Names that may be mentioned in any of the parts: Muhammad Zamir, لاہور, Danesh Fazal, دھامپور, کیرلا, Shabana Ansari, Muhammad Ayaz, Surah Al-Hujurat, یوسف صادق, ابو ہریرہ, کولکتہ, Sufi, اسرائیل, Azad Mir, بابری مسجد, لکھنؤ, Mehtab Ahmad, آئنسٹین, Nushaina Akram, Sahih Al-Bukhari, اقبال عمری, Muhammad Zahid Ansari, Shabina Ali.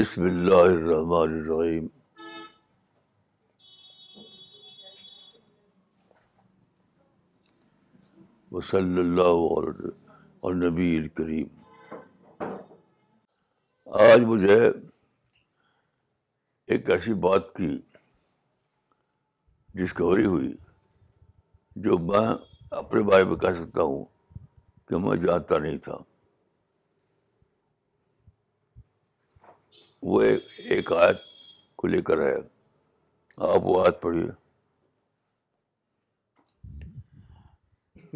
بسم اللہ الرحمن الرحیم. وصلی اللہ علی نبی الکریم. آج مجھے ایک ایسی بات کی ڈسکوری ہوئی جو میں اپنے بارے میں کہہ سکتا ہوں کہ میں جانتا نہیں تھا. وہ ایک آیت کو لے کر ہے. آپ وہ آیت پڑھیے.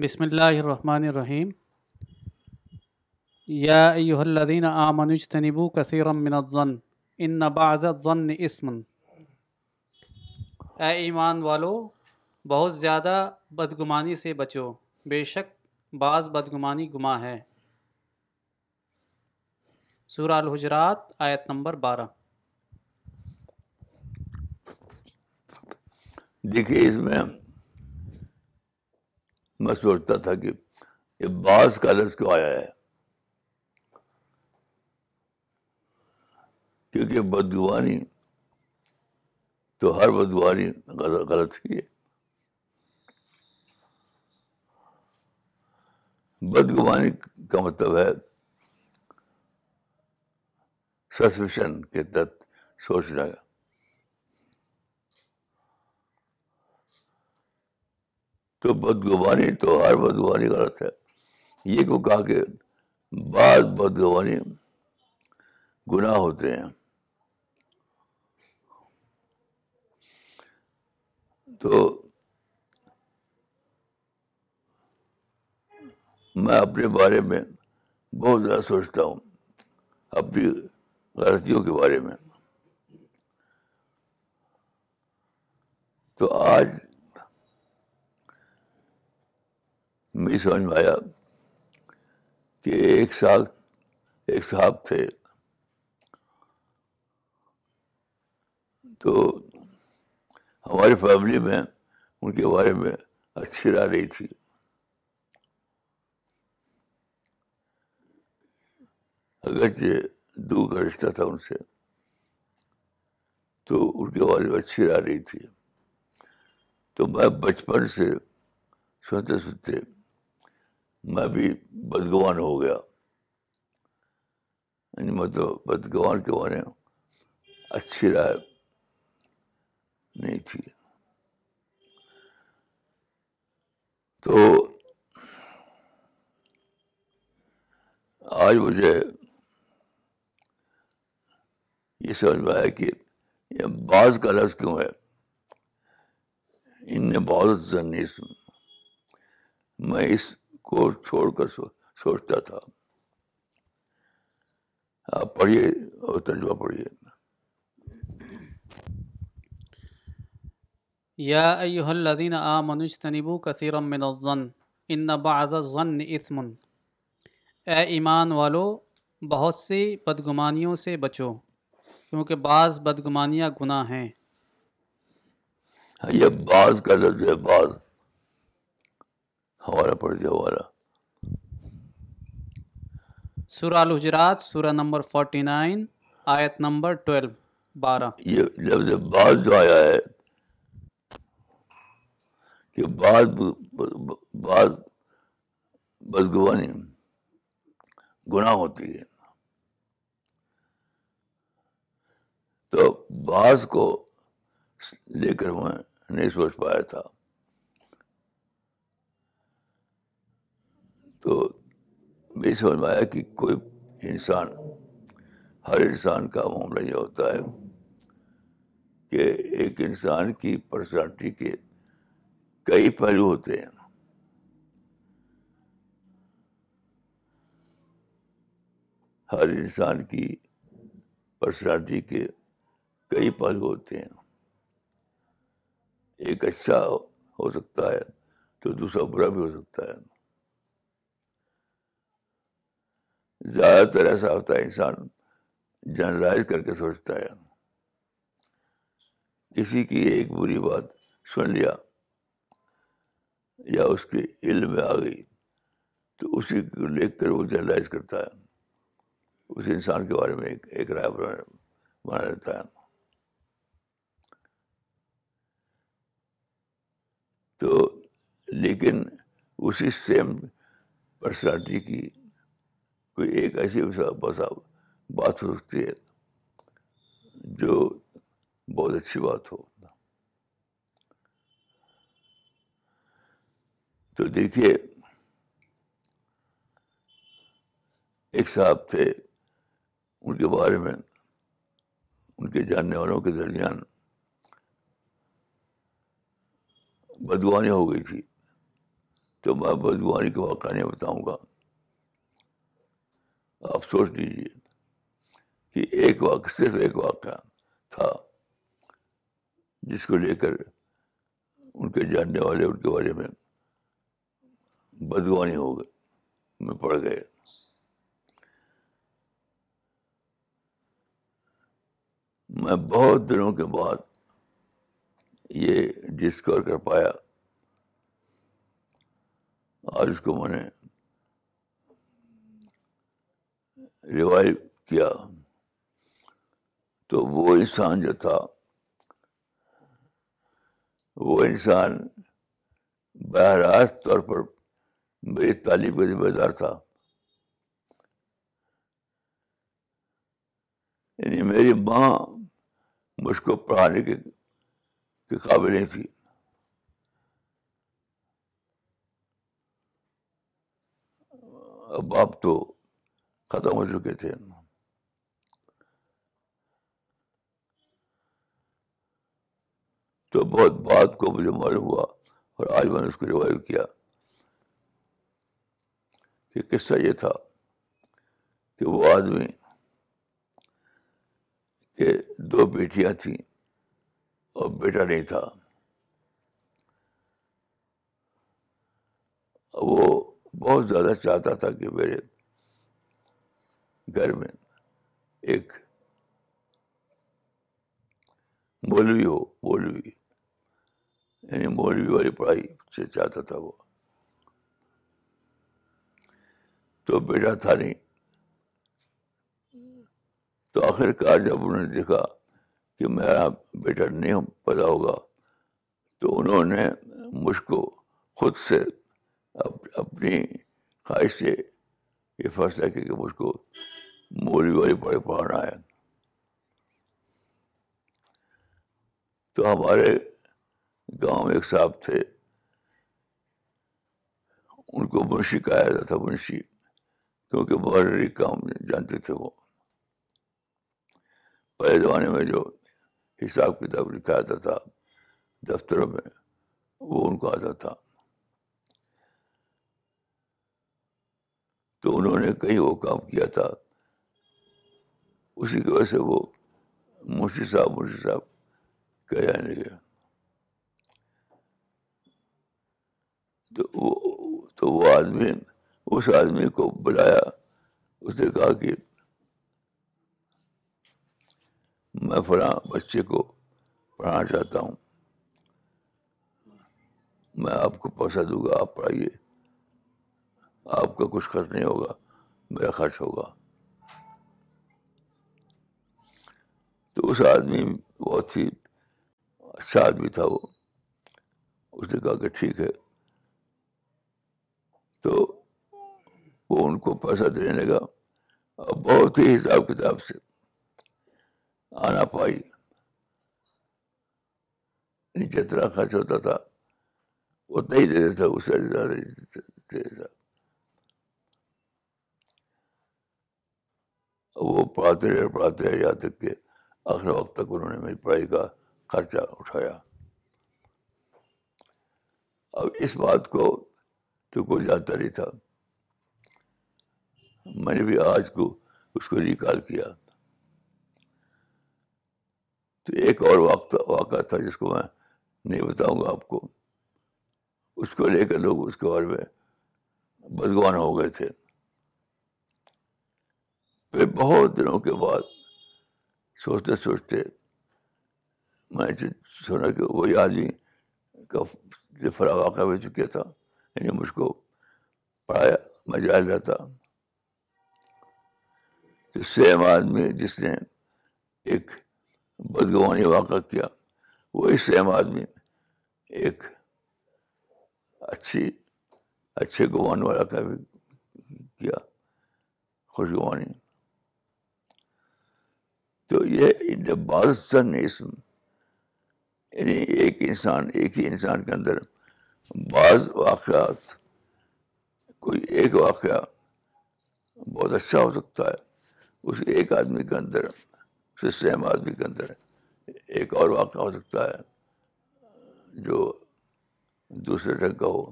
بسم اللہ الرحمن الرحیم. یا ایہا الذین آمنوا اجتنبوا کثیرا من الظن ان بعض الظن اثم. اے ایمان والو، بہت زیادہ بدگمانی سے بچو، بے شک بعض بدگمانی گناہ ہے. سورہ الحجرات آیت نمبر 12. دیکھیے، اس میں میں سوچتا تھا کہ یہ بعض کا لفظ کیوں آیا ہے، کیونکہ بدگمانی تو ہر بدگمانی غلط ہی ہے. بدگمانی کا مطلب ہے سسپیشن کے تحت سوچنا. تو بدگمانی تو ہر بدگمانی غلط ہے. یہ کو کہا کہ بعض بدگمانی گناہ ہوتے ہیں، تو میں اپنے بارے میں بہت زیادہ سوچتا ہوں، اپنی غلطیوں کے بارے میں. تو آج مجھے سمجھ میں آیا کہ ایک صاحب تھے، تو ہماری فیملی میں ان کے بارے میں اچھی رائے نہیں تھی. اگرچہ دور کا رشتہ تھا ان سے، تو ان کے بارے میں اچھی رائے نہیں تھی. تو میں بچپن سے سنتے سنتے میں بھی بدگمان ہو گیا. یعنی مطلب بدگمان کے بارے میں اچھی رائے نہیں تھی. تو آج مجھے یہ سمجھ میں آیا کہ یہ بعض کا لفظ کیوں ہے. ان نے بہت زنیس، میں اس کو چھوڑ کر سوچتا تھا. آپ پڑھیے اور ترجمہ پڑھیے. یا ایہا الذین آمنوا اجتنبوا کثیرا من الظن ان بعض الظن اثم. اے ایمان والو، بہت سی بدگمانیوں سے بچو، کیونکہ بعض بدگمانیاں گناہ ہیں. یہ بعض کا لفظ ہے. بعض ہمارا پڑھ دیا ہمارا. سورہ الحجرات سورہ نمبر 49 آیت نمبر 12. یہ لفظ بعض جو آیا ہے کہ بعض بدگمانی گناہ ہوتی ہے، تو بعض کو لے کر میں نہیں سوچ پایا تھا. تو میں سمجھ میں آیا کہ کوئی انسان، ہر انسان کا معاملہ یہ ہوتا ہے کہ ایک انسان کی پرسنالٹی کے کئی پہلو ہوتے ہیں. ہر انسان کی پرسنالٹی کے کئی پہلو ہوتے ہیں. ایک اچھا ہو سکتا ہے تو دوسرا برا بھی ہو سکتا ہے. زیادہ تر ایسا ہوتا ہے انسان جنرلائز کر کے سوچتا ہے. کسی کی ایک بری بات سن لیا یا اس کے علم میں آ گئی تو اسی کو لے کر وہ جنرلائز کرتا ہے، اس انسان کے بارے میں ایک رائے مانا جاتا ہے. تو لیکن اسی سیم پرسنالٹی کی کوئی ایک ایسی بات ہو سکتی ہے جو بہت اچھی بات ہو. تو دیکھیے ایک صاحب تھے, ان کے بارے میں ان کے جاننے والوں کے درمیان بدگمانی ہو گئی تھی. تو میں بدگمانی کے واقعہ نہیں بتاؤں گا, آپ سوچ لیجیے کہ ایک واقعہ, صرف ایک واقعہ تھا جس کو لے کر ان کے جاننے والے ان کے بارے میں بدگمانی ہو گئی میں پڑ گئے. میں بہت دنوں کے بعد یہ ڈسکور کر پایا, آج اس کو میں نے ریوائیو کیا. تو وہ انسان جو تھا, وہ انسان بہراست طور پر میری تعلیم کا ذمہ دار تھا, یعنی میری ماں مجھ کو پڑھانے کے قابل نہیں تھی. اب آپ تو ختم ہو چکے تھے. تو بہت بات کو مجھے معلوم ہوا اور آج میں نے اس کو ریوائیو کیا کہ قصہ یہ تھا کہ وہ آدمی کہ دو بیٹیاں تھیں اور بیٹا نہیں تھا. وہ بہت زیادہ چاہتا تھا کہ میرے گھر میں ایک مولوی ہو, مولوی یعنی مولوی والی پڑھائی سے چاہتا تھا وہ. تو بیٹا تھا نہیں. تو آخر کار جب انہوں نے دیکھا کہ میرا بیٹا نہیں پیدا ہوگا تو انہوں نے مجھ کو خود سے اپنی خواہش سے یہ فیصلہ کیا کہ مجھ کو مولوی والی پڑھائی پڑھانا ہے. تو ہمارے گاؤں میں ایک صاحب تھے, ان کو منشی کہا جاتا تھا, منشی, کیونکہ بہت کام جانتے تھے وہ. پہلے زمانے میں جو حساب کتاب لکھا آتا تھا دفتروں میں, وہ ان کو آتا تھا. تو انہوں نے کہیں وہ کام کیا تھا, اسی کی وجہ سے وہ منشی صاحب, منشی صاحب کہے جانے لگے. تو وہ آدمی, اس آدمی کو بلایا, اس نے کہا کہ میں فلاں بچے کو پڑھانا چاہتا ہوں, میں آپ کو پیسہ دوں گا, آپ پڑھائیے, آپ کا کچھ خرچ نہیں ہوگا, میرا خرچ ہوگا. تو اس آدمی, بہت ہی اچھا آدمی تھا وہ, اس نے کہا کہ ٹھیک ہے. تو وہ ان کو پیسہ دینے لگا, اب بہت ہی حساب کتاب سے آنا پائی, جتنا خرچ ہوتا تھا اتنا ہی دیتا تھا, اس سے زیادہ دیتا تھا. وہ پڑھاتے رہے یہاں تک کہ آخر وقت تک انہوں نے میری پڑھائی کا خرچہ اٹھایا. اب اس بات کو تو کوئی جانتا نہیں تھا. میں نے بھی آج کو اس کو ریکال کیا. تو ایک اور واقعہ تھا جس کو میں نہیں بتاؤں گا آپ کو, اس کو لے کر لوگ اس کے بارے میں بدگمان ہو گئے تھے. پھر بہت دنوں کے بعد سوچتے سوچتے میں سنا کہ وہی آدمی کا فلاں واقعہ ہو چکا تھا, یعنی مجھ کو پڑھایا, میں جائز رہتا. تو سیم آدمی جس نے ایک بدگمانی واقع کیا. وہی سیم آدمی ایک اچھے گمان والا کا بھی کیا خوشگوانی. تو یہ بازن ہے اس میں, یعنی ایک ہی انسان کے اندر بعض واقعات, کوئی ایک واقعہ بہت اچھا ہو سکتا ہے, اس ایک آدمی کے اندر, اس سیم آدمی کے اندر ایک اور واقعہ ہو سکتا ہے جو دوسرے ڈھنگ کا ہو,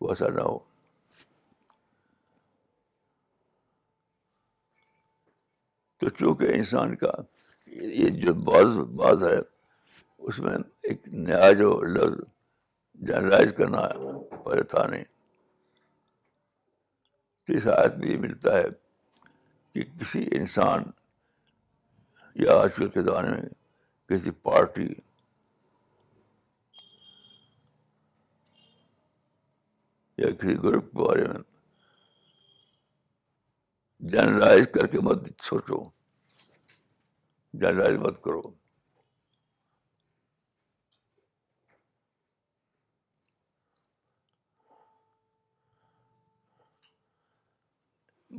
ویسا نہ ہو. تو چونکہ انسان کا یہ جو باز ہے اس میں ایک نیا جو لفظ جنرلائز کرنا پڑے تھا نہیں, تو اس حالت میں یہ ملتا ہے کہ کسی انسان یا آج کل کے زمانے میں کسی پارٹی یا کسی گروپ کے بارے میں جنرلائز کر کے مت سوچو, جنرلائز مت کرو.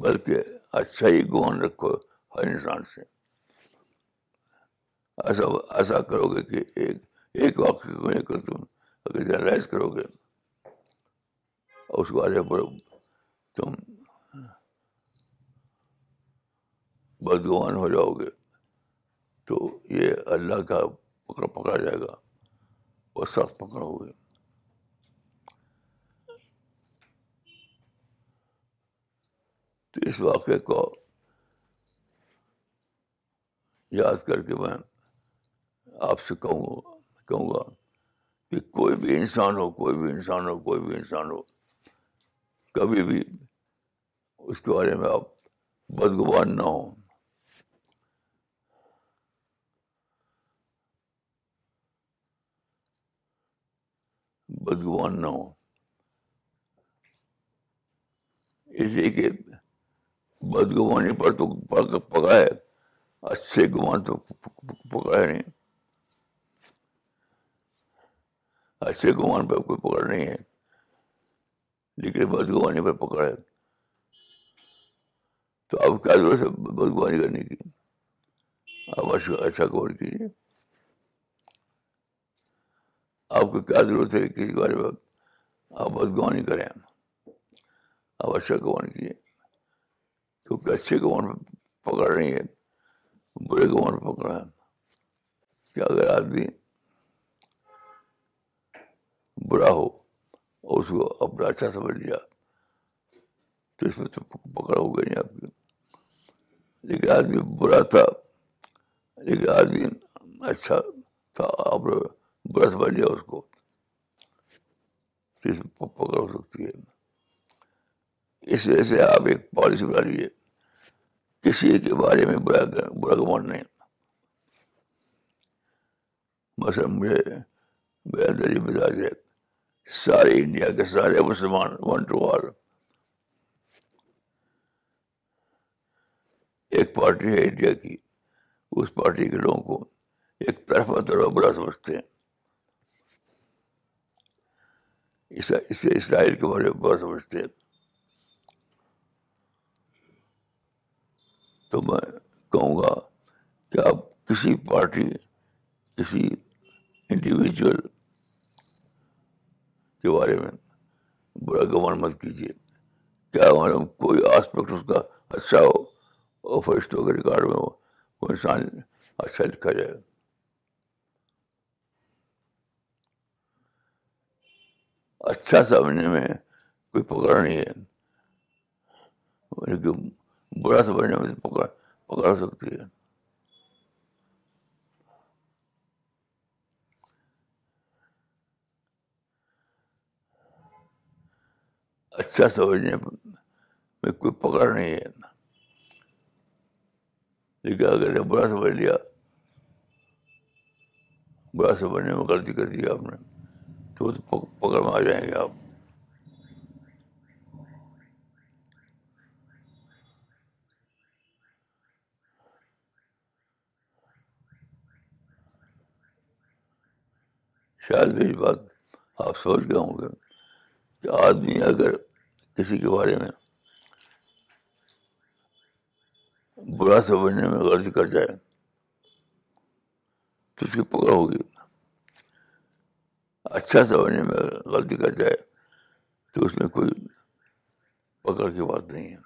بلکہ اچھا ہی گمان رکھو ہر انسان سے. ایسا کرو گے کہ ایک واقعے کو لے کر تم اگر جنرلائز کرو گے اور اس بارے پر تم بدگمان ہو جاؤ گے تو یہ اللہ کا پکڑا جائے گا اور سخت پکڑ ہوگی. تو اس واقعے کو یاد کر کے میں آپ سے کہوں گا کہ کوئی بھی انسان ہو کبھی بھی اس کے بارے میں آپ بدگمان نہ ہوں. اس لیے کہ بدگمانی پر تو پکا ہے, اچھے گمان تو پکڑا نہیں, اچھے گمان پہ کوئی پکڑ نہیں ہے لیکن بدگمانی پر پکڑ ہے. تو آپ کیا ضرورت ہے بدگمانی کرنے کی, آپ اچھا گمان کیجیے. آپ کو کیا ضرورت ہے کسی بارے میں آپ بدگمانی کریں, آپ اچھا گمان کیجیے کیونکہ اچھے گمان پکڑ نہیں ہے, برے گمان پکڑا ہے. کہ اگر آدمی برا ہو اور اس کو اپنا اچھا سمجھ لیا تو اس میں تو پکڑ ہو گئی نہیں آپ کی. لیکن آدمی برا تھا لیکن آدمی اچھا تھا, آپ نے برا سمجھ لیا اس کو, اس میں پکڑ ہو سکتی ہے. اس وجہ سے آپ ایک پالیسی بنا لیجیے, کسی کے بارے میں برا گمان نہیں. مثلا میرے اندر یہ مزاج ہے سارے انڈیا کے سارے مسلمان ون ٹو آل, ایک پارٹی ہے انڈیا کی, اس پارٹی کے لوگوں کو ایک طرفہ برا سمجھتے ہیں, اسے اسرائیل کے بارے میں برا سمجھتے ہیں. تو میں کہوں گا کہ آپ کسی پارٹی کسی انڈیویجول کے بارے میں برا گمان مت کیجیے. کیا معلوم کوئی آسپیکٹ اس کا اچھا ہو اور فرشتوں کے ریکارڈ میں ہو, وہ انسان اچھا لکھا جائے. اچھا سمجھنے میں کوئی پکڑ نہیں ہے لیکن برا سمجھنے میں پکڑ ہو سکتی ہے. اچھا سمجھنے میں کوئی پکڑ نہیں ہے لیکن اگر برا سمجھ لیا, برا سمجھنے میں غلطی کر دی آپ نے تو پکڑ میں آ جائیں گے آپ. شاید میری بات آپ سمجھ گئے ہوں گے کہ آدمی اگر کسی کے بارے میں برا سمجھنے میں غلطی کر جائے تو اس کی پکڑ ہوگی, اچھا سمجھنے میں غلطی کر جائے تو اس میں کوئی پکڑ کی بات نہیں ہے.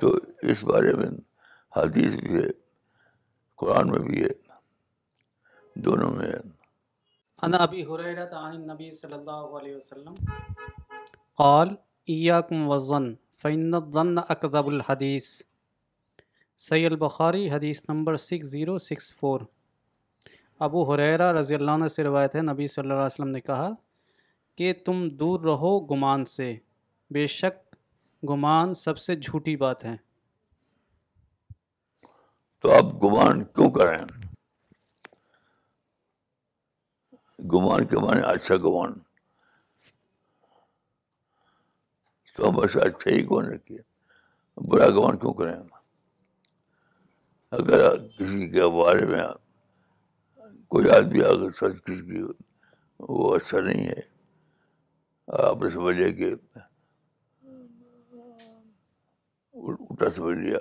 تو اس بارے میں حدیث بھی ہے, قرآن میں بھی ہے, دونوں میں ہے. عن ابی ہریرہ عن النبی صلی اللہ علیہ وسلم قال ایاکم والظن فإن الظن اکذب الحدیث. صحیح البخاری حدیث نمبر 6064. ابو ہریرہ رضی اللہ عنہ سے روایت ہے, نبی صلی اللہ علیہ وسلم نے کہا کہ تم دور رہو گمان سے, بے شک گمان سب سے جھوٹی بات ہے. تو آپ گمان کیوں کریں؟ گمان کے معنی اچھا گمان, تو ہمیشہ اچھا ہی گمان رکھیے, برا گمان کیوں کریں؟ اگر کسی کے بارے میں کوئی آدمی اگر سچ کی وہ اچھا نہیں ہے, آپ نے سمجھے کہ اٹھا سمجھ لیا,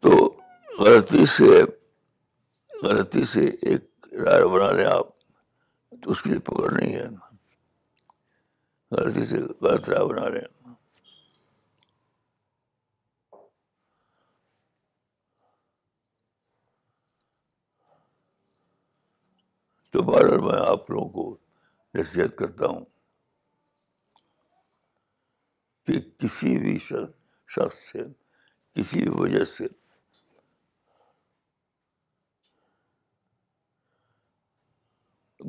تو غلطی سے ایک رائے بنا لیں آپ تو اس کی پکڑ نہیں ہے. غلطی سے غلط رائے بنا لیں, تو بار میں آپ لوگوں کو نصیحت کرتا ہوں کہ کسی بھی شخص سے, کسی بھی وجہ سے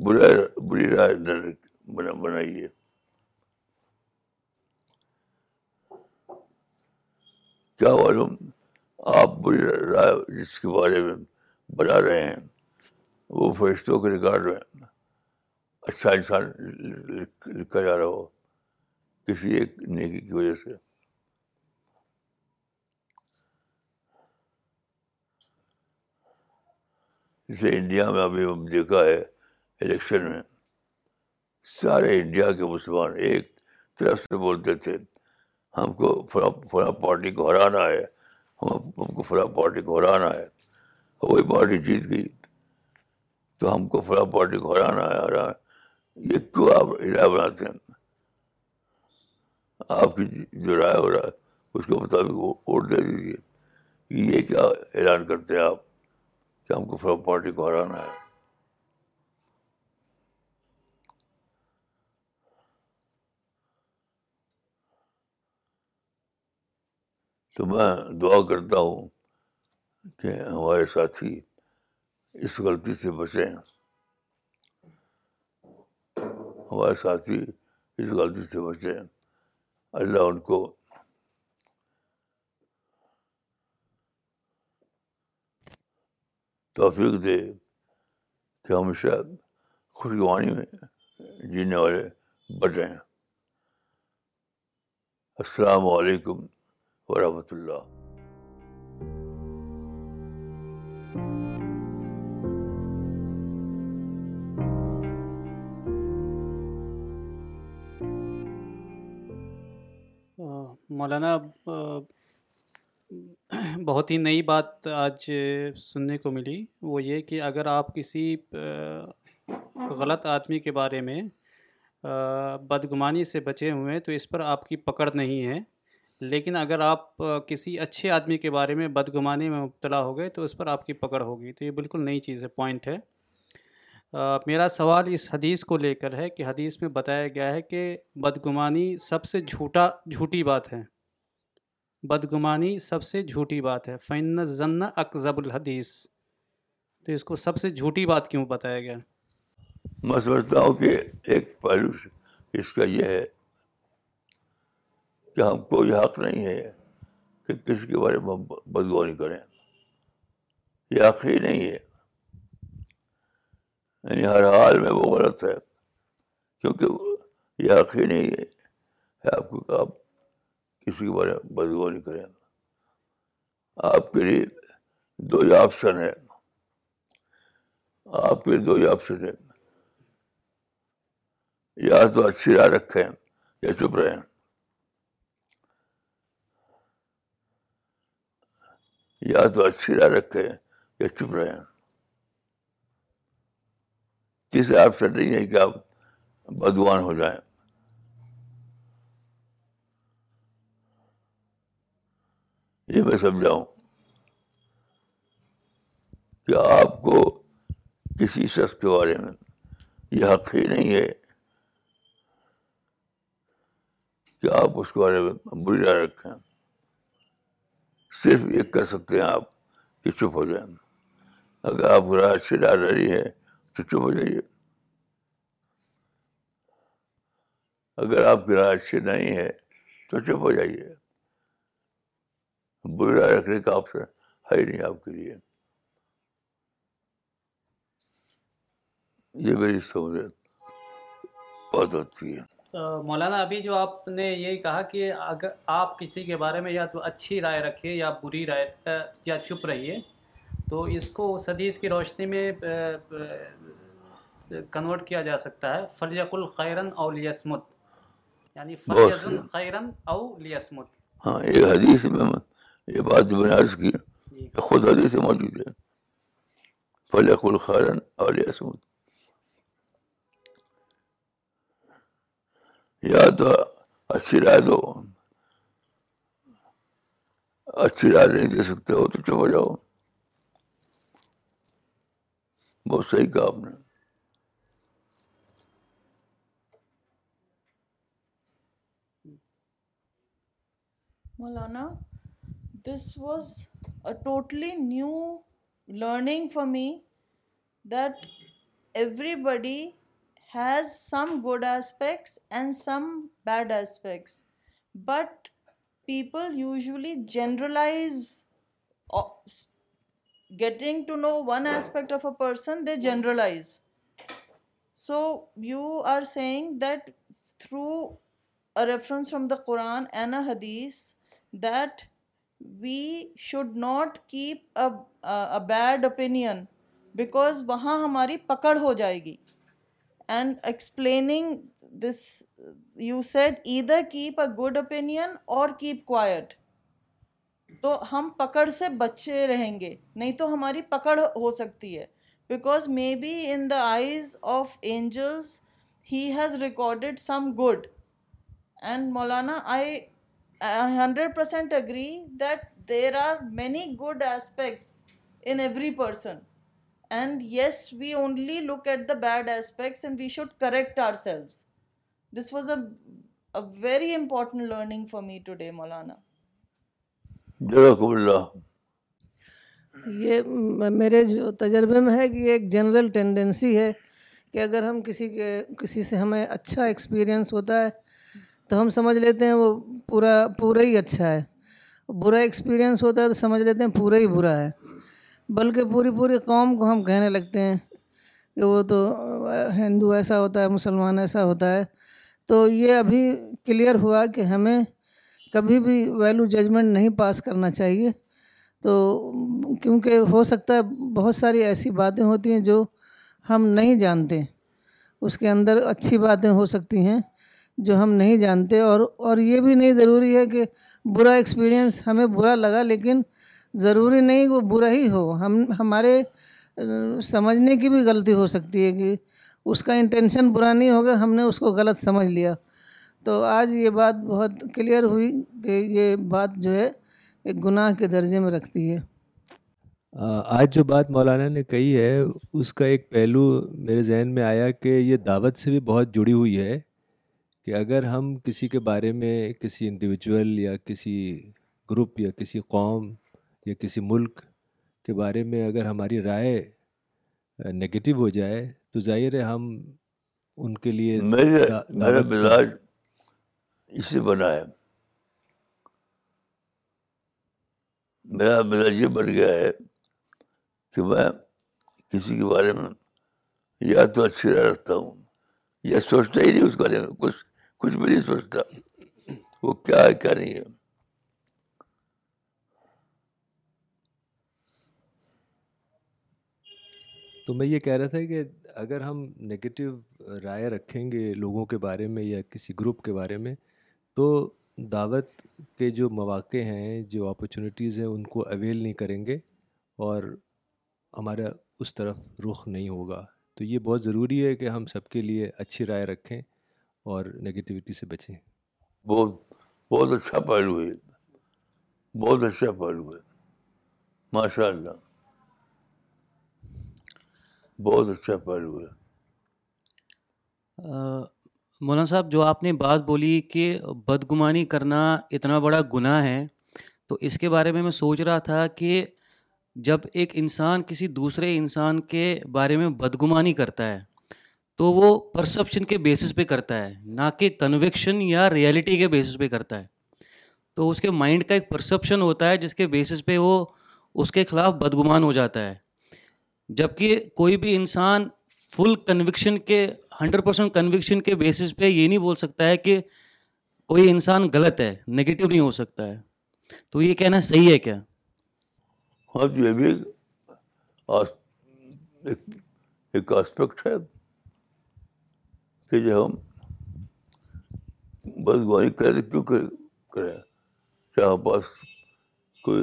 بری رائے نہ بنائیے. کیا معلوم آپ بری رائے جس کے بارے میں بنا رہے ہیں وہ فرشتوں کے ریکارڈ میں اچھا انسان لکھا جا رہا ہو کسی ایک نیکی کی وجہ سے. جیسے انڈیا میں ابھی ہم دیکھا ہے, الیکشن میں سارے انڈیا کے مسلمان ایک طرف سے بولتے تھے ہم کو فلاں پارٹی کو ہرانا ہے, ہم کو فلاں پارٹی کو ہرانا ہے, اور وہی پارٹی جیت گئی تو ہم کو فلاں پارٹی کو ہرانا ہے. یہ کیوں آپ ہرا بناتے ہیں؟ آپ کی جو رائے ہو رہا ہے اس کے مطابق ووٹ دے دیجیے. یہ کیا اعلان کرتے ہیں آپ کہ ہم کو فلاں پارٹی کو ہرانا ہے؟ تو میں دعا کرتا ہوں کہ ہمارے ساتھی اس غلطی سے بچیں, ہمارے ساتھی اس غلطی سے بچیں. اللہ ان کو توفیق دے کہ ہمیشہ خوشگوانی میں جینے والے بچیں. السلام علیکم ورحمۃ اللہ. مولانا بہت ہی نئی بات آج سننے کو ملی, وہ یہ کہ اگر آپ کسی غلط آدمی کے بارے میں بدگمانی سے بچے ہوئے تو اس پر آپ کی پکڑ نہیں ہے, لیکن اگر آپ کسی اچھے آدمی کے بارے میں بدگمانی میں مبتلا ہو گئے تو اس پر آپ کی پکڑ ہوگی. تو یہ بالکل نئی چیز ہے, پوائنٹ ہے. میرا سوال اس حدیث کو لے کر ہے کہ حدیث میں بتایا گیا ہے کہ بدگمانی سب سے جھوٹی بات ہے, بدگمانی سب سے جھوٹی بات ہے. فإن الظن اکذب الحدیث, تو اس کو سب سے جھوٹی بات کیوں بتایا گیا؟ میں سمجھتا ہوں کہ ایک پہلو اس کا یہ ہے کہ ہم کو یہ حق نہیں ہے کہ کسی کے بارے میں بدگمانی کریں, یہ حق ہی نہیں ہے. یعنی ہر حال میں وہ غلط ہے کیونکہ یہ حق ہی نہیں ہے, آپ کسی کے بارے میں بددعا نہیں کریں گے. آپ کے لیے دو ہی آپشن ہے, آپ کے لیے دو ہی آپشن ہے, یا تو اچھی رائے رکھیں یا چپ رہیں. یا تو اچھی رائے رکھیں یا چپ رہیں. تیسرا آپشن نہیں ہے کہ آپ بدگمان ہو جائیں. یہ میں سمجھاؤں کہ آپ کو کسی شخص کے بارے میں یہ حق ہی نہیں ہے کہ آپ اس کے بارے میں بری رائے رکھیں. صرف یہ کر سکتے ہیں آپ کہ چپ ہو جائیں. اگر آپ کو رائے اچھی رائے رہی ہے تو چپ ہو جائیے, اگر آپ کی رائے اچھی نہیں ہے تو چپ ہو جائیے. بری رائے رکھنے کا آپشن ہے ہی نہیں آپ کے لیے. یہ میری سمجھ بہت ہوتی ہے. مولانا ابھی جو آپ نے یہ کہا کہ اگر آپ کسی کے بارے میں یا تو اچھی رائے رکھیے یا بری رائے یا چپ رہیے, تو اس کو اس حدیث کی روشنی میں کنورٹ کیا جا سکتا ہے فلیقل خیرن او لیسمت, یعنی فلیقل خیرن او لیسمت. ہاں, یہ حدیث میں یہ بات جو میں نے عرض کی خود حدیث موجود ہے فلیقل خیرن او لیسمت. یا تو اچھی رائے دو, اچھی رائے نہیں دے سکتے ہو تو چپ ہو جاؤ. بہت صحیح کہا آپ نے. مولانا, this was a totally new learning for me that everybody has some good aspects and some bad aspects, but people usually generalize. Getting to know one aspect of a person, they generalize. So you are saying that through a reference from the Quran and a hadith that we should not keep a bad opinion because wahan hamari pakad ho jayegi. And explaining this, you said either keep a good opinion or keep quiet. تو ہم پکڑ سے بچے رہیں گے, نہیں تو ہماری پکڑ ہو سکتی ہے. Because maybe in the eyes of angels, he has recorded some good. And Maulana, I 100% agree that there are many good aspects in every person. And yes, we only look at the bad aspects and we should correct ourselves. This was a very important learning for me today, Maulana. Jazakumullah. یہ میرے جو تجربے میں ہے کہ یہ ایک general tendency ہے کہ اگر ہم کسی سے ہمیں اچھا ایکسپیرئنس ہوتا ہے تو ہم سمجھ لیتے ہیں وہ پورا ہی اچھا ہے, برا ایکسپیرئنس ہوتا ہے تو سمجھ لیتے ہیں پورا ہی برا ہے, بلکہ پوری قوم کو ہم کہنے لگتے ہیں کہ وہ تو ہندو ایسا ہوتا ہے, مسلمان ایسا ہوتا ہے. تو یہ ابھی کلیئر ہوا کہ ہمیں کبھی بھی ویلیو ججمنٹ نہیں پاس کرنا چاہیے. تو کیونکہ ہو سکتا ہے بہت ساری ایسی باتیں ہوتی ہیں جو ہم نہیں جانتے, اس کے اندر اچھی باتیں ہو سکتی ہیں جو ہم نہیں جانتے. اور یہ بھی نہیں ضروری ہے کہ برا ایکسپیرئنس ہمیں برا لگا لیکن ضروری نہیں وہ برا ہی ہو, ہمارے سمجھنے کی بھی غلطی ہو سکتی ہے کہ اس کا انٹینشن برا نہیں ہوگا, ہم نے اس کو غلط سمجھ لیا. تو آج یہ بات بہت کلیئر ہوئی کہ یہ بات جو ہے ایک گناہ کے درجے میں رکھتی ہے. آج جو بات مولانا نے کہی ہے اس کا ایک پہلو میرے ذہن میں آیا کہ یہ دعوت سے بھی بہت جڑی ہوئی ہے کہ اگر ہم کسی کے بارے میں, کسی انڈیویجول یا کسی گروپ یا کسی قوم یا کسی ملک کے بارے میں اگر ہماری رائے نگیٹو ہو جائے تو ظاہر ہے ہم ان کے لیے. میرا مزاج اسے بنا ہے, میرا مزاج یہ بن گیا ہے کہ میں کسی کے بارے میں یا تو اچھی رائے رکھتا ہوں یا سوچتا ہی نہیں اس بارے میں, کچھ بھی نہیں سوچتا. وہ کیا ہے کیا نہیں ہے. تو میں یہ کہہ رہا تھا کہ اگر ہم نگیٹو رائے رکھیں گے لوگوں کے بارے میں یا کسی گروپ کے بارے میں تو دعوت کے جو مواقع ہیں جو اپرچونیٹیز ہیں ان کو اویل نہیں کریں گے اور ہمارا اس طرف رخ نہیں ہوگا. تو یہ بہت ضروری ہے کہ ہم سب کے لیے اچھی رائے رکھیں اور نگیٹیوٹی سے بچیں. بہت اچھا پہلو ہے, بہت اچھا پہلو ہے, ماشاء اللہ بہت اچھا پہلو ہے. مولانا صاحب جو آپ نے بات بولی کہ بدگمانی کرنا اتنا بڑا گناہ ہے, تو اس کے بارے میں سوچ رہا تھا کہ جب ایک انسان کسی دوسرے انسان کے بارے میں بدگمانی کرتا ہے تو وہ پرسپشن کے بیسس پہ کرتا ہے, نہ کہ کنوکشن یا ریئلٹی کے بیسس پہ کرتا ہے. تو اس کے مائنڈ کا ایک پرسپشن ہوتا ہے جس کے بیسس پہ وہ اس کے خلاف بدگمان ہو جاتا ہے, جبکہ کوئی بھی انسان فل کنوکشن کے 100% کنوکشن کے بیسس پہ یہ نہیں بول سکتا ہے کہ کوئی انسان غلط ہے, نگیٹیو نہیں ہو سکتا ہے. تو یہ کہنا صحیح ہے کیا؟ ہاں جی, یہ بھی ایک آسپیکٹ ہے کہ جو ہم بدگمانی کریں تو کیوں کریں, کیا ہمارے پاس کوئی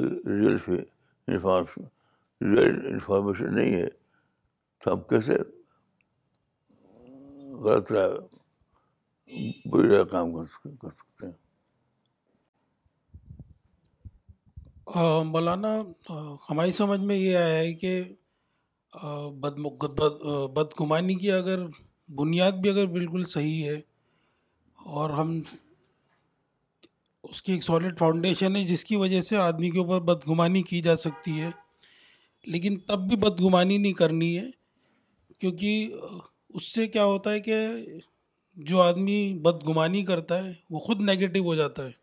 ریئل انفارمیشن نہیں ہے تو ہم کیسے غلط رائے بری رائے کام کر سکتے ہیں. مولانا ہماری سمجھ میں یہ آیا ہے کہ بدگمانی کی اگر بنیاد بھی اگر بالکل صحیح ہے اور ہم اس کی ایک سالڈ فاؤنڈیشن ہے جس کی وجہ سے آدمی کے اوپر بدگمانی کی جا سکتی ہے, لیکن تب بھی بدگمانی نہیں کرنی ہے, کیونکہ اس سے کیا ہوتا ہے کہ جو آدمی بدگمانی کرتا ہے وہ خود نیگیٹو ہو جاتا ہے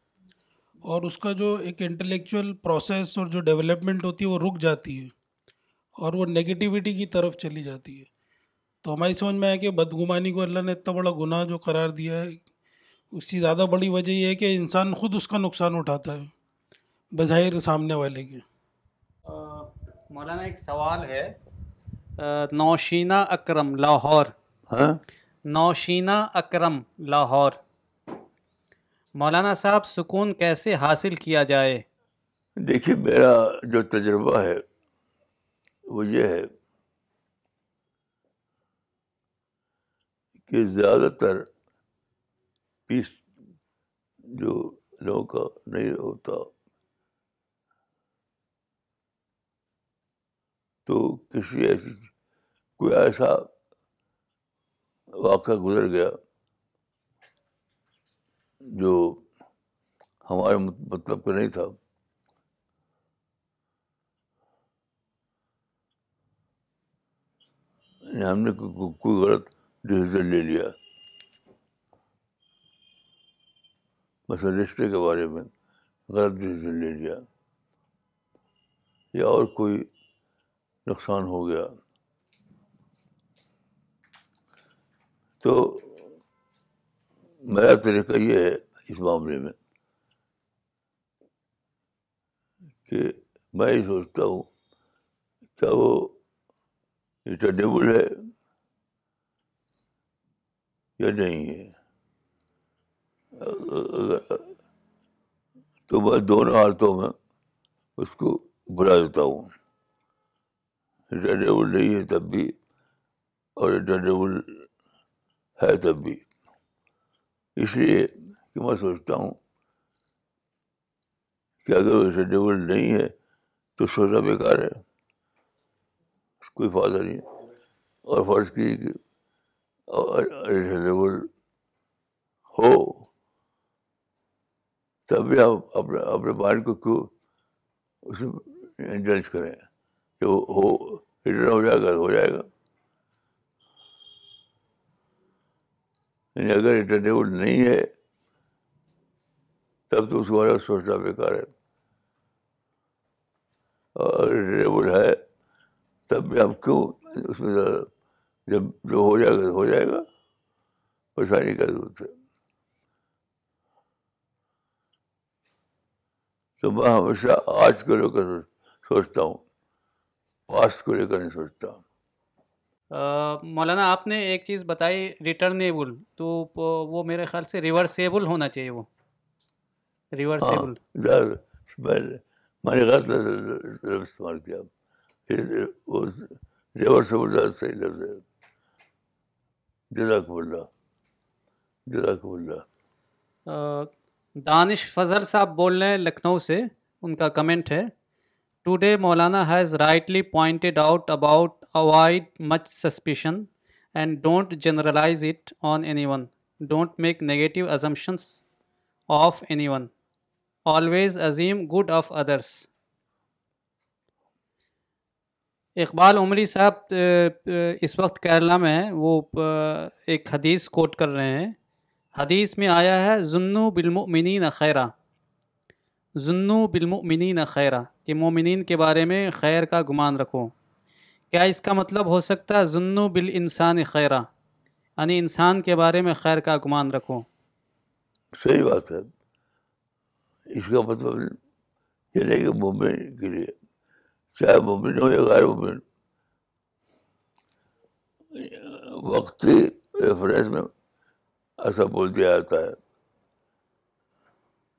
اور اس کا جو ایک انٹلیکچوئل پروسیس اور جو ڈیولپمنٹ ہوتی ہے وہ رک جاتی ہے اور وہ نیگیٹیوٹی کی طرف چلی جاتی ہے. تو ہماری سمجھ میں آیا کہ بدگمانی کو اللہ نے اتنا بڑا گناہ جو قرار دیا ہے, اس کی زیادہ بڑی وجہ یہ ہے کہ انسان خود اس کا نقصان اٹھاتا ہے بظاہر سامنے والے کے. مولانا ایک سوال ہے, نوشینہ اکرم لاہور, نوشینہ اکرم لاہور, مولانا صاحب سکون کیسے حاصل کیا جائے؟ دیکھیے میرا جو تجربہ ہے وہ یہ ہے کہ زیادہ تر پیس جو لوگوں کا نہیں ہوتا تو کسی ایسی کوئی ایسا واقعہ گزر گیا جو ہمارے مطلب کا نہیں تھا, ہم نے کوئی غلط ڈیسیزن لے لیا, مثلا رشتے کے بارے میں غلط ڈیسیزن لے لیا یا اور کوئی نقصان ہو گیا, تو میرا طریقہ یہ ہے اس معاملے میں کہ میں یہ سوچتا ہوں کیا وہ ریٹرنیبل ہے یا نہیں ہے. تو میں دونوں حالتوں میں اس کو بلا دیتا ہوں, ریٹرنیبل نہیں ہے تب بھی اور ریٹرنیبل ہے تب بھی, اس لیے کہ میں سوچتا ہوں کہ اگر وہ ریٹرنیبل نہیں ہے تو سوچنا بیکار ہے, کوئی فائدہ نہیں. اور فرض کی ریٹرنیبل ہو تب بھی آپ اپنے مائنڈ کو کیوں اس میں انڈلج کریں, جو ہو ریٹرن ہو جائے گا ہو جائے گا. یعنی اگر ریٹرنیبل نہیں ہے تب تو اس بارے میں سوچنا بیکار ہے, اور ریٹرنیبل ہے تب بھی آپ کیوں اس میں زیادہ, جب جو ہو جائے گا ہو جائے گا, پریشانی کا ضرورت ہے. تو میں ہمیشہ آج کو لے کر سوچتا ہوں، پاسٹ کو لے کر نہیں سوچتا ہوں. مولانا آپ نے ایک چیز بتائی ریٹرنیبل، تو وہ میرے خیال سے ریورسیبل ہونا چاہیے. وہ ریورسیبل میں نے غلط لفظ استعمال کیا، ریورسیبل زیادہ صحیح لفظ ہے. جزاک اللہ، جزاک اللہ. دانش فضل صاحب بول رہے ہیں لکھنؤ سے، ان کا کمنٹ ہے، ٹوڈے مولانا has rightly pointed out about avoid much suspicion and don't generalise it on anyone, don't make negative assumptions of anyone, always assume good of others. اقبال عمری صاحب اس وقت کیرلا میں ہیں، وہ ایک حدیث کوٹ کر رہے ہیں. حدیث میں آیا ہے ظنوا بالمؤمنین خیرا، ظنوا بالمؤمنین خیرا، کہ مومنین کے بارے میں خیر کا گمان رکھو. کیا اس کا مطلب ہو سکتا ہے ظنوا بالانسان خیرا، یعنی انسان کے بارے میں خیر کا گمان رکھو؟ صحیح بات ہے. اس کا مطلب یہ نہیں کہ مومن کے لیے، چاہے مومن ہو یا غیر مومن، وقتی ریفرنس میں ایسا بول دیا جاتا ہے،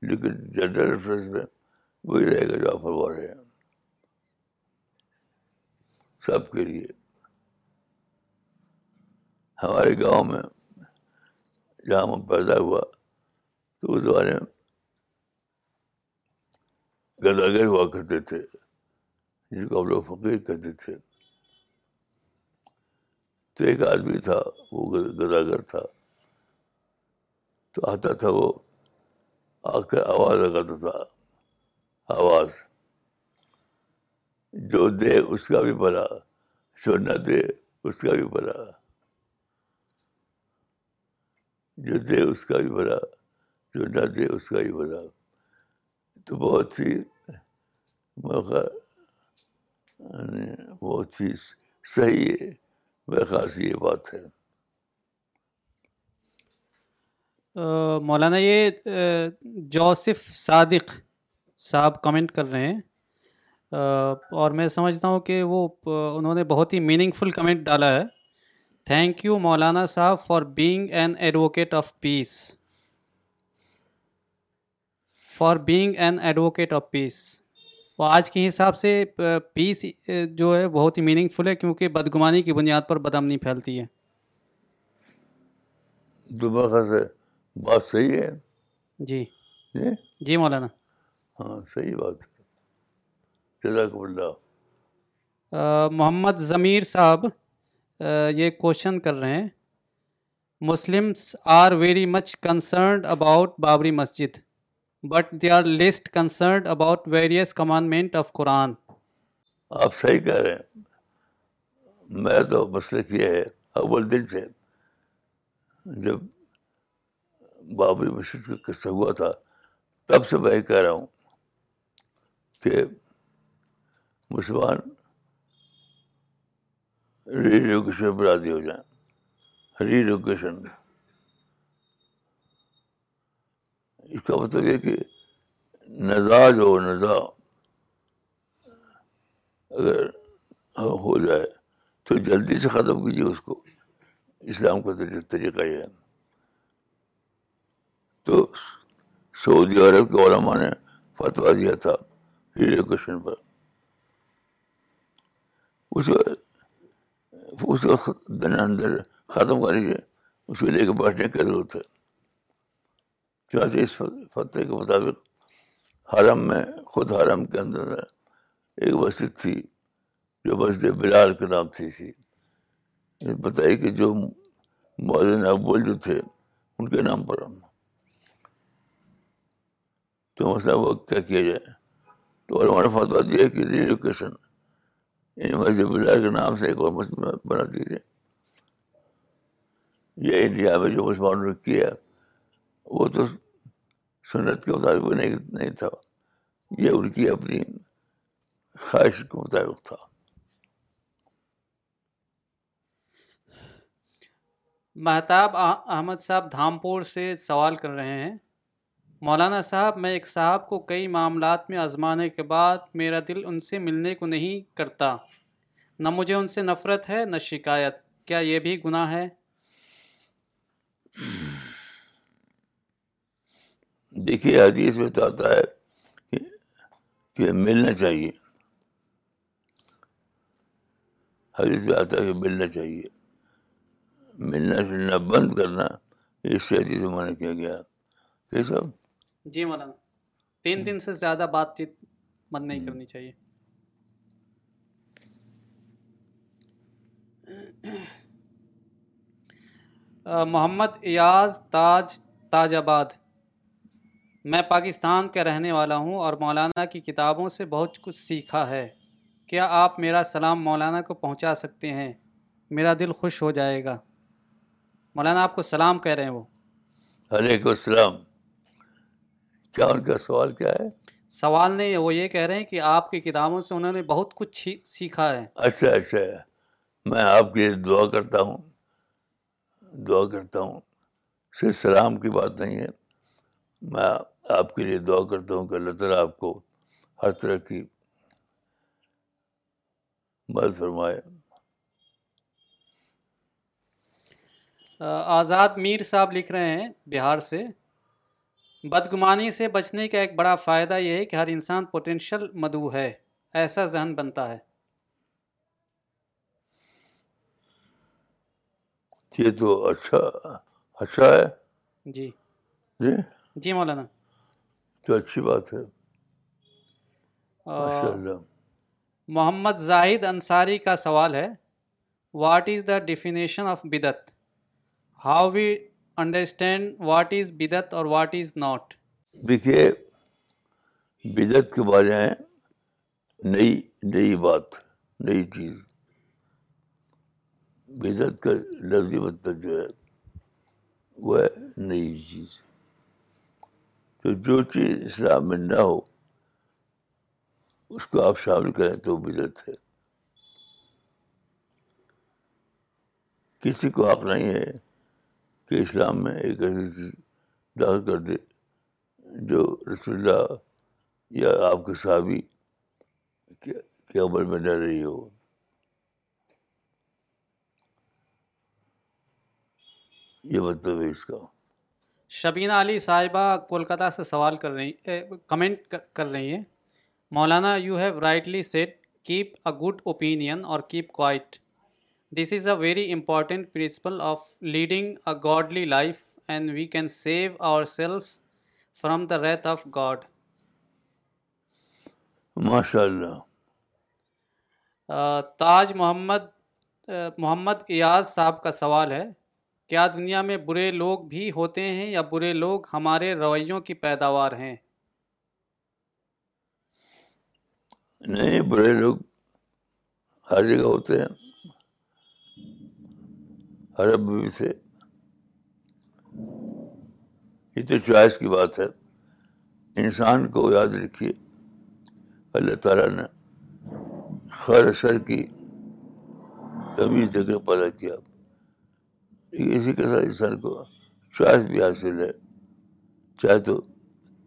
لیکن جنرل ریفرنس میں وہی رہے گا جو آپ فرما رہے ہیں سب کے لیے. ہمارے گاؤں میں جہاں میں پیدا ہوا تو اس زمانے میں گداگر ہوا کرتے تھے، جن کو ہم لوگ فقیر کہتے تھے. تو ایک آدمی تھا وہ گداگر تھا، تو آتا تھا وہ، آ کر آواز لگاتا تھا، آواز جو دے اس کا بھی بھلا، جو نہ دے اس کا بھی بھلا، جو دے اس کا بھی بھلا، جو نہ دے اس کا بھی بھلا. تو بہت ہی بہت ہی صحیح ہے، بے خاص یہ بات ہے. مولانا یہ یوسف صادق صاحب کمنٹ کر رہے ہیں، اور میں سمجھتا ہوں کہ وہ انہوں نے بہت ہی میننگ فل کمنٹ ڈالا ہے. تھینک یو مولانا صاحب for being an advocate of peace, for being an advocate of peace. وہ آج کے حساب سے پیس جو ہے بہت ہی میننگ فل ہے، کیونکہ بدگمانی کی بنیاد پر بدامنی پھیلتی ہے. دوبارہ سے بات صحیح ہے جی جی مولانا، ہاں صحیح بات. جزاک اللہ. محمد ضمیر صاحب یہ کوشچن کر رہے ہیں، Muslims are very much concerned about بابری مسجد but they are least concerned about various commandment of Quran. آپ صحیح کہہ رہے ہیں. میں تو مسئلہ یہ ہے اول دن سے، جب بابری مسجد کا قصہ ہوا تھا تب سے میں کہہ رہا ہوں کہ مسلمان ری ایجوکیشن پر عادی ہو جائیں. ری ایجوکیشن اس کا مطلب یہ کہ نزاع جو نزاع اگر ہو جائے تو جلدی سے ختم کیجیے اس کو. اسلام کا طریقہ یہ ہے. تو سعودی عرب کے علماء نے فتویٰ دیا تھا ایجوکیشن پر، اس وقت اندر ختم کر لیجیے، اس کو لے کے بیٹھنے کی ضرورت ہے. چنانچہ اس فتح کے مطابق حرم میں، خود حرم کے اندر ایک مسجد تھی جو مسجد بلال کے نام تھی. بتائیے کہ جو مؤذن اول جو تھے ان کے نام پر ہم، تو مسئلہ وہ کیا کیا جائے؟ تو علماء نے فتویٰ دیا کہ ری ایجوکیشن مسجد بلال کے نام سے ایک اور مسجد بنا دیجیے. یہ انڈیا میں جو مسلمانوں نے کیا وہ تو سنت کے مطابق نہیں تھا، یہ ان کی اپنی خواہش کے مطابق تھا. مہتاب احمد صاحب دھامپور سے سوال کر رہے ہیں، مولانا صاحب، میں ایک صاحب کو کئی معاملات میں آزمانے کے بعد میرا دل ان سے ملنے کو نہیں کرتا، نہ مجھے ان سے نفرت ہے نہ شکایت، کیا یہ بھی گناہ ہے؟ دیکھیے حدیث میں تو آتا ہے کہ ملنا چاہیے، حدیث میں آتا ہے کہ ملنا چاہیے، ملنا جلنا بند کرنا اس سے حدیث میں منع کیا گیا ہے صاحب جی مولانا، 3 دن سے زیادہ بات چیت بند نہیں کرنی چاہیے. محمد ایاز تاج آباد، میں پاکستان کا رہنے والا ہوں اور مولانا کی کتابوں سے بہت کچھ سیکھا ہے، کیا آپ میرا سلام مولانا کو پہنچا سکتے ہیں؟ میرا دل خوش ہو جائے گا. مولانا آپ کو سلام کہہ رہے ہیں وہ. علیکم السلام. کیا ان کا سوال کیا ہے؟ سوال نہیں، وہ یہ کہہ رہے ہیں کہ آپ کی کتابوں سے انہوں نے بہت کچھ سیکھا ہے. اچھا اچھا، میں آپ کے لیے دعا کرتا ہوں، دعا کرتا ہوں، صرف سلام کی بات نہیں ہے، میں آپ کے لیے دعا کرتا ہوں کہ اللہ تعالیٰ آپ کو ہر طرح کی مدد فرمائے. آزاد میر صاحب لکھ رہے ہیں بہار سے، بدگمانی سے بچنے کا ایک بڑا فائدہ یہ ہے کہ ہر انسان پوٹینشیل مدعو ہے، ایسا ذہن بنتا ہے. یہ تو اچھا ہے جی جی جی مولانا، تو اچھی بات ہے. محمد زاہد انصاری کا سوال ہے، what is the definition of بدعت؟ How we understand what is بدعت اور واٹ از ناٹ؟ دیکھیے بدعت کے بارے میں نئی بات، نئی چیز، بدعت کا لفظی مطلب جو ہے وہ ہے نئی چیز، تو جو چیز اسلام میں نہ ہو اس کو آپ شامل کریں تو بدعت ہے. کسی کو حق نہیں ہے کہ اسلام میں ایک ایسی چیز داخل کر دے جو رسول اللہ یا آپ کے صحابی کے عمل میں نہ رہی ہو. یہ مطلب ہے اس کا. شبینہ علی صاحبہ کولکتہ سے سوال کر رہی، کمنٹ کر رہی ہیں، مولانا you have rightly said keep a good opinion اور keep quiet, this is a very important principle of leading a godly life and we can save ourselves from the wrath of God. ماشاء اللہ. تاج محمد ایاز صاحب کا سوال ہے، کیا دنیا میں برے لوگ بھی ہوتے ہیں یا برے لوگ ہمارے رویوں کی پیداوار ہیں؟ نہیں، برے لوگ ہر جگہ ہوتے ہیں، ہر آدمی سے. یہ تو چوائس کی بات ہے، انسان کو یاد رکھیے اللہ تعالیٰ نے خیر شر کی تمیز دے کر پیدا کیا، اسی کے ساتھ انسان کو چوائس بھی حاصل ہے، چاہے تو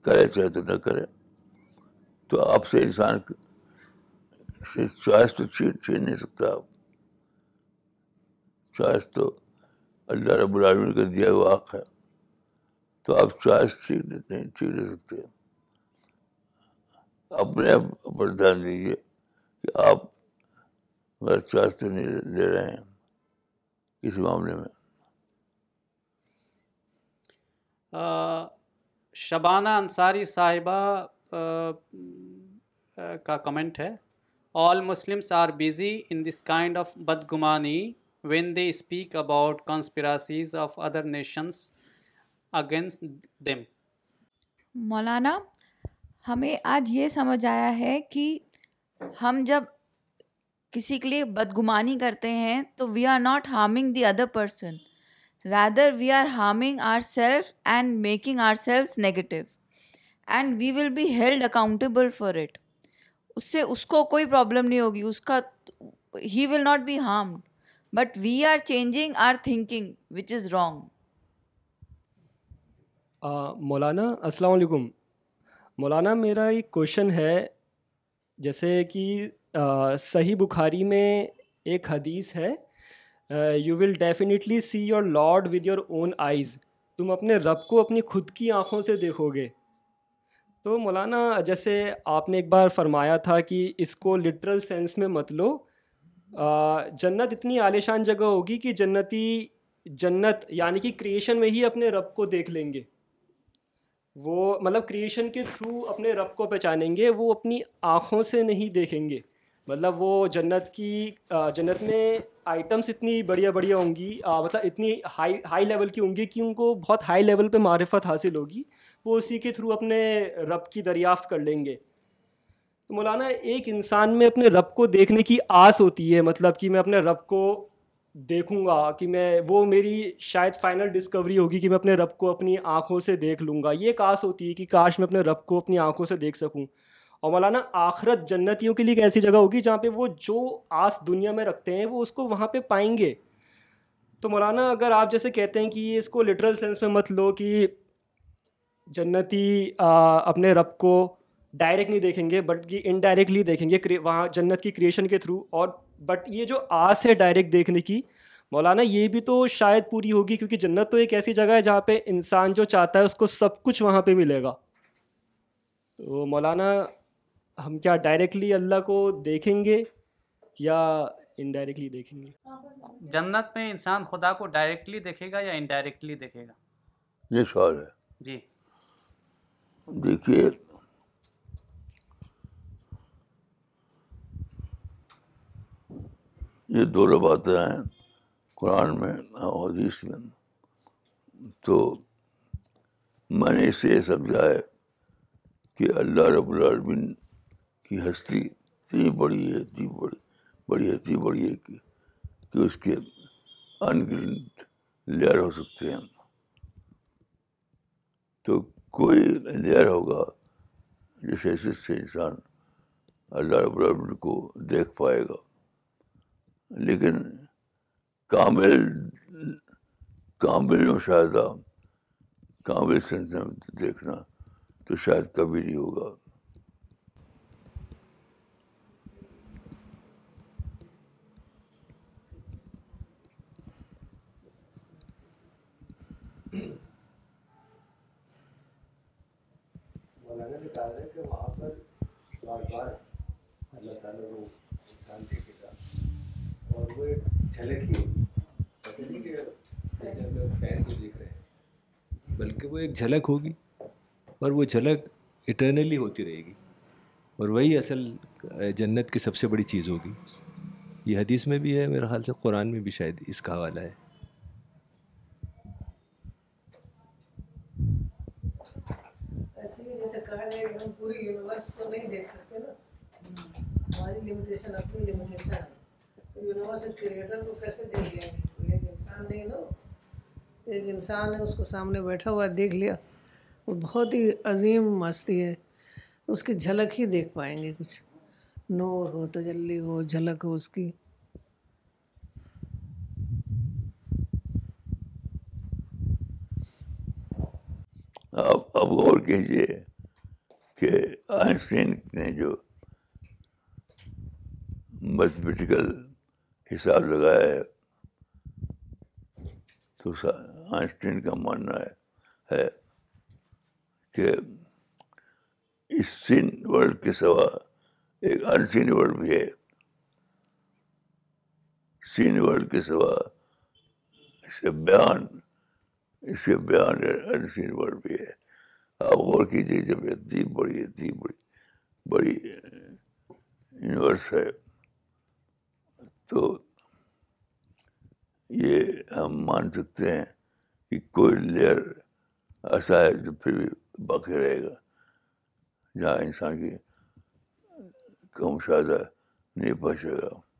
کرے چاہے تو نہ کرے. تو آپ سے انسان سے چوائس تو چھین نہیں سکتا آپ، چوائس تو اللہ رب العالمین کا دیا ہوا حق ہے، تو آپ چوائس چھین نہیں سکتے. اپنے آپ پر دھیان دیجیے کہ آپ غیر چوائس تو نہیں لے رہے ہیں اس معاملے میں. شبانہ انصاری صاحبہ کا کمنٹ ہے، all Muslims are busy in this kind of بدگمانی when they speak about conspiracies of other nations against them. مولانا، ہمیں آج یہ سمجھ آیا ہے کہ ہم جب کسی کے لیے بدگمانی کرتے ہیں تو we are not harming the other person, rather we are harming ourselves and making ourselves negative and we will be held accountable for it. اس سے اس کو کوئی problem نہیں ہوگی، اس کا he will not be harmed but we are changing our thinking which is wrong. مولانا السلام علیکم. مولانا میرا ایک کوشچن ہے، جیسے کہ صحیح بخاری میں ایک حدیث ہے، you will definitely see your Lord with your own eyes, تم اپنے رب کو اپنی خود کی آنکھوں سے دیکھو گے. تو مولانا جیسے آپ نے ایک بار فرمایا تھا کہ اس کو لٹرل سینس میں مت لو، جنت اتنی عالیشان جگہ ہوگی کہ جنت یعنی کہ کریشن میں ہی اپنے رب کو دیکھ لیں گے، وہ مطلب کریشن کے تھرو اپنے رب کو پہچانیں گے، وہ اپنی آنکھوں سے نہیں دیکھیں گے. مطلب وہ جنت میں آئٹمس اتنی بڑھیا بڑھیا ہوں گی، مطلب اتنی ہائی لیول کی ہوں گی کہ ان کو بہت ہائی لیول پہ معرفت حاصل ہوگی، وہ اسی کے تھرو اپنے رب کی دریافت کر لیں گے. مولانا ایک انسان میں اپنے رب کو دیکھنے کی آس ہوتی ہے، مطلب کہ میں اپنے رب کو دیکھوں گا، کہ میں وہ میری شاید فائنل ڈسکوری ہوگی کہ میں اپنے رب کو اپنی آنکھوں سے دیکھ لوں گا. یہ ایک آس ہوتی ہے کہ کاش میں اپنے رب کو اپنی آنکھوں سے دیکھ سکوں. اور مولانا آخرت جنتیوں کے لیے ایک ایسی جگہ ہوگی جہاں پہ وہ جو آس دنیا میں رکھتے ہیں وہ اس کو وہاں پہ پائیں گے. تو مولانا اگر آپ جیسے کہتے ہیں کہ اس کو لٹرل سینس میں مت لو کہ جنتی اپنے رب کو ڈائریکٹ نہیں دیکھیں گے بلکہ انڈائریکٹلی دیکھیں گے وہاں جنت کی کریشن کے تھرو، اور بٹ یہ جو آس ہے ڈائریکٹ دیکھنے کی، مولانا یہ بھی تو شاید پوری ہوگی، کیونکہ جنت تو ایک ایسی جگہ ہے جہاں پہ انسان جو چاہتا ہے اس کو سب کچھ وہاں پہ ملے گا. تو مولانا ہم کیا ڈائریکٹلی اللہ کو دیکھیں گے یا انڈائریکٹلی دیکھیں گے؟ جنت میں انسان خدا کو ڈائریکٹلی دیکھے گا یا انڈائریکٹلی دیکھے گا، یہ سوال ہے. جی دیکھیے، یہ دونوں باتیں ہیں قرآن میں اور حدیث میں. تو میں نے اسے یہ سمجھا ہے کہ اللہ رب العالمین کی ہستی اتنی بڑی ہے، اتنی بڑی ہے کہ اس کے ان گنت لیئر ہو سکتے ہیں. تو کوئی لیئر ہوگا جس حیثیت سے انسان اللہ رب العالمین کو دیکھ پائے گا، لیکن کامل مشاہدہ، کامل سینس میں دیکھنا تو شاید کبھی نہیں ہوگا. مولانا نے کہا ہے کہ وہاں پر بار بار اللہ تعالیٰ کو انسان دیکھے گا اور وہ ایک جھلک ہی ہوگی، ایسے نہیں کہ جیسے ہم لوگ فین کو دیکھ رہے ہیں، بلکہ وہ ایک جھلک ہوگی اور وہ جھلک اٹرنلی ہوتی رہے گی، اور وہی اصل جنت کی سب سے بڑی چیز ہوگی. یہ حدیث میں بھی ہے، میرے خیال سے قرآن میں بھی شاید اس کا حوالہ ہے. ایسے ہی جیسے کہا جائے کہ ہم پوری یونیورس کو نہیں دیکھ سکتے نا، ہماری لمیٹیشن اپنی لمیٹیشن ہے. یونیورس کے کریٹر کو کیسے دیکھ لیں گے؟ ایک انسان نہیں، لو ایک انسان ہے اس کو سامنے بیٹھا ہوا دیکھ لیا، وہ بہت ہی عظیم مستی ہے، اس کی جھلک ہی دیکھ پائیں گے. کچھ نور ہو، تجلی ہو، جھلک ہو اس کی. اب غور کیجیے کہ آئنسٹین نے جو میتھمیٹیکل حساب لگایا ہے، تو آئنسٹین کا ماننا ہے کہ اس سین ورلڈ کے سوا ایک ان سین ورلڈ بھی ہے. سین ورلڈ کے سوا اس کے بیان ان سین ورلڈ بھی ہے. آپ غور کیجیے، جب اتنی بڑی یونیورس ہے تو یہ ہم مان سکتے ہیں کہ کوئی لیئر ایسا ہے جو پھر بھی باقی رہے گا، جہاں انسان کی مشاہدہ نہیں پہنچے گا.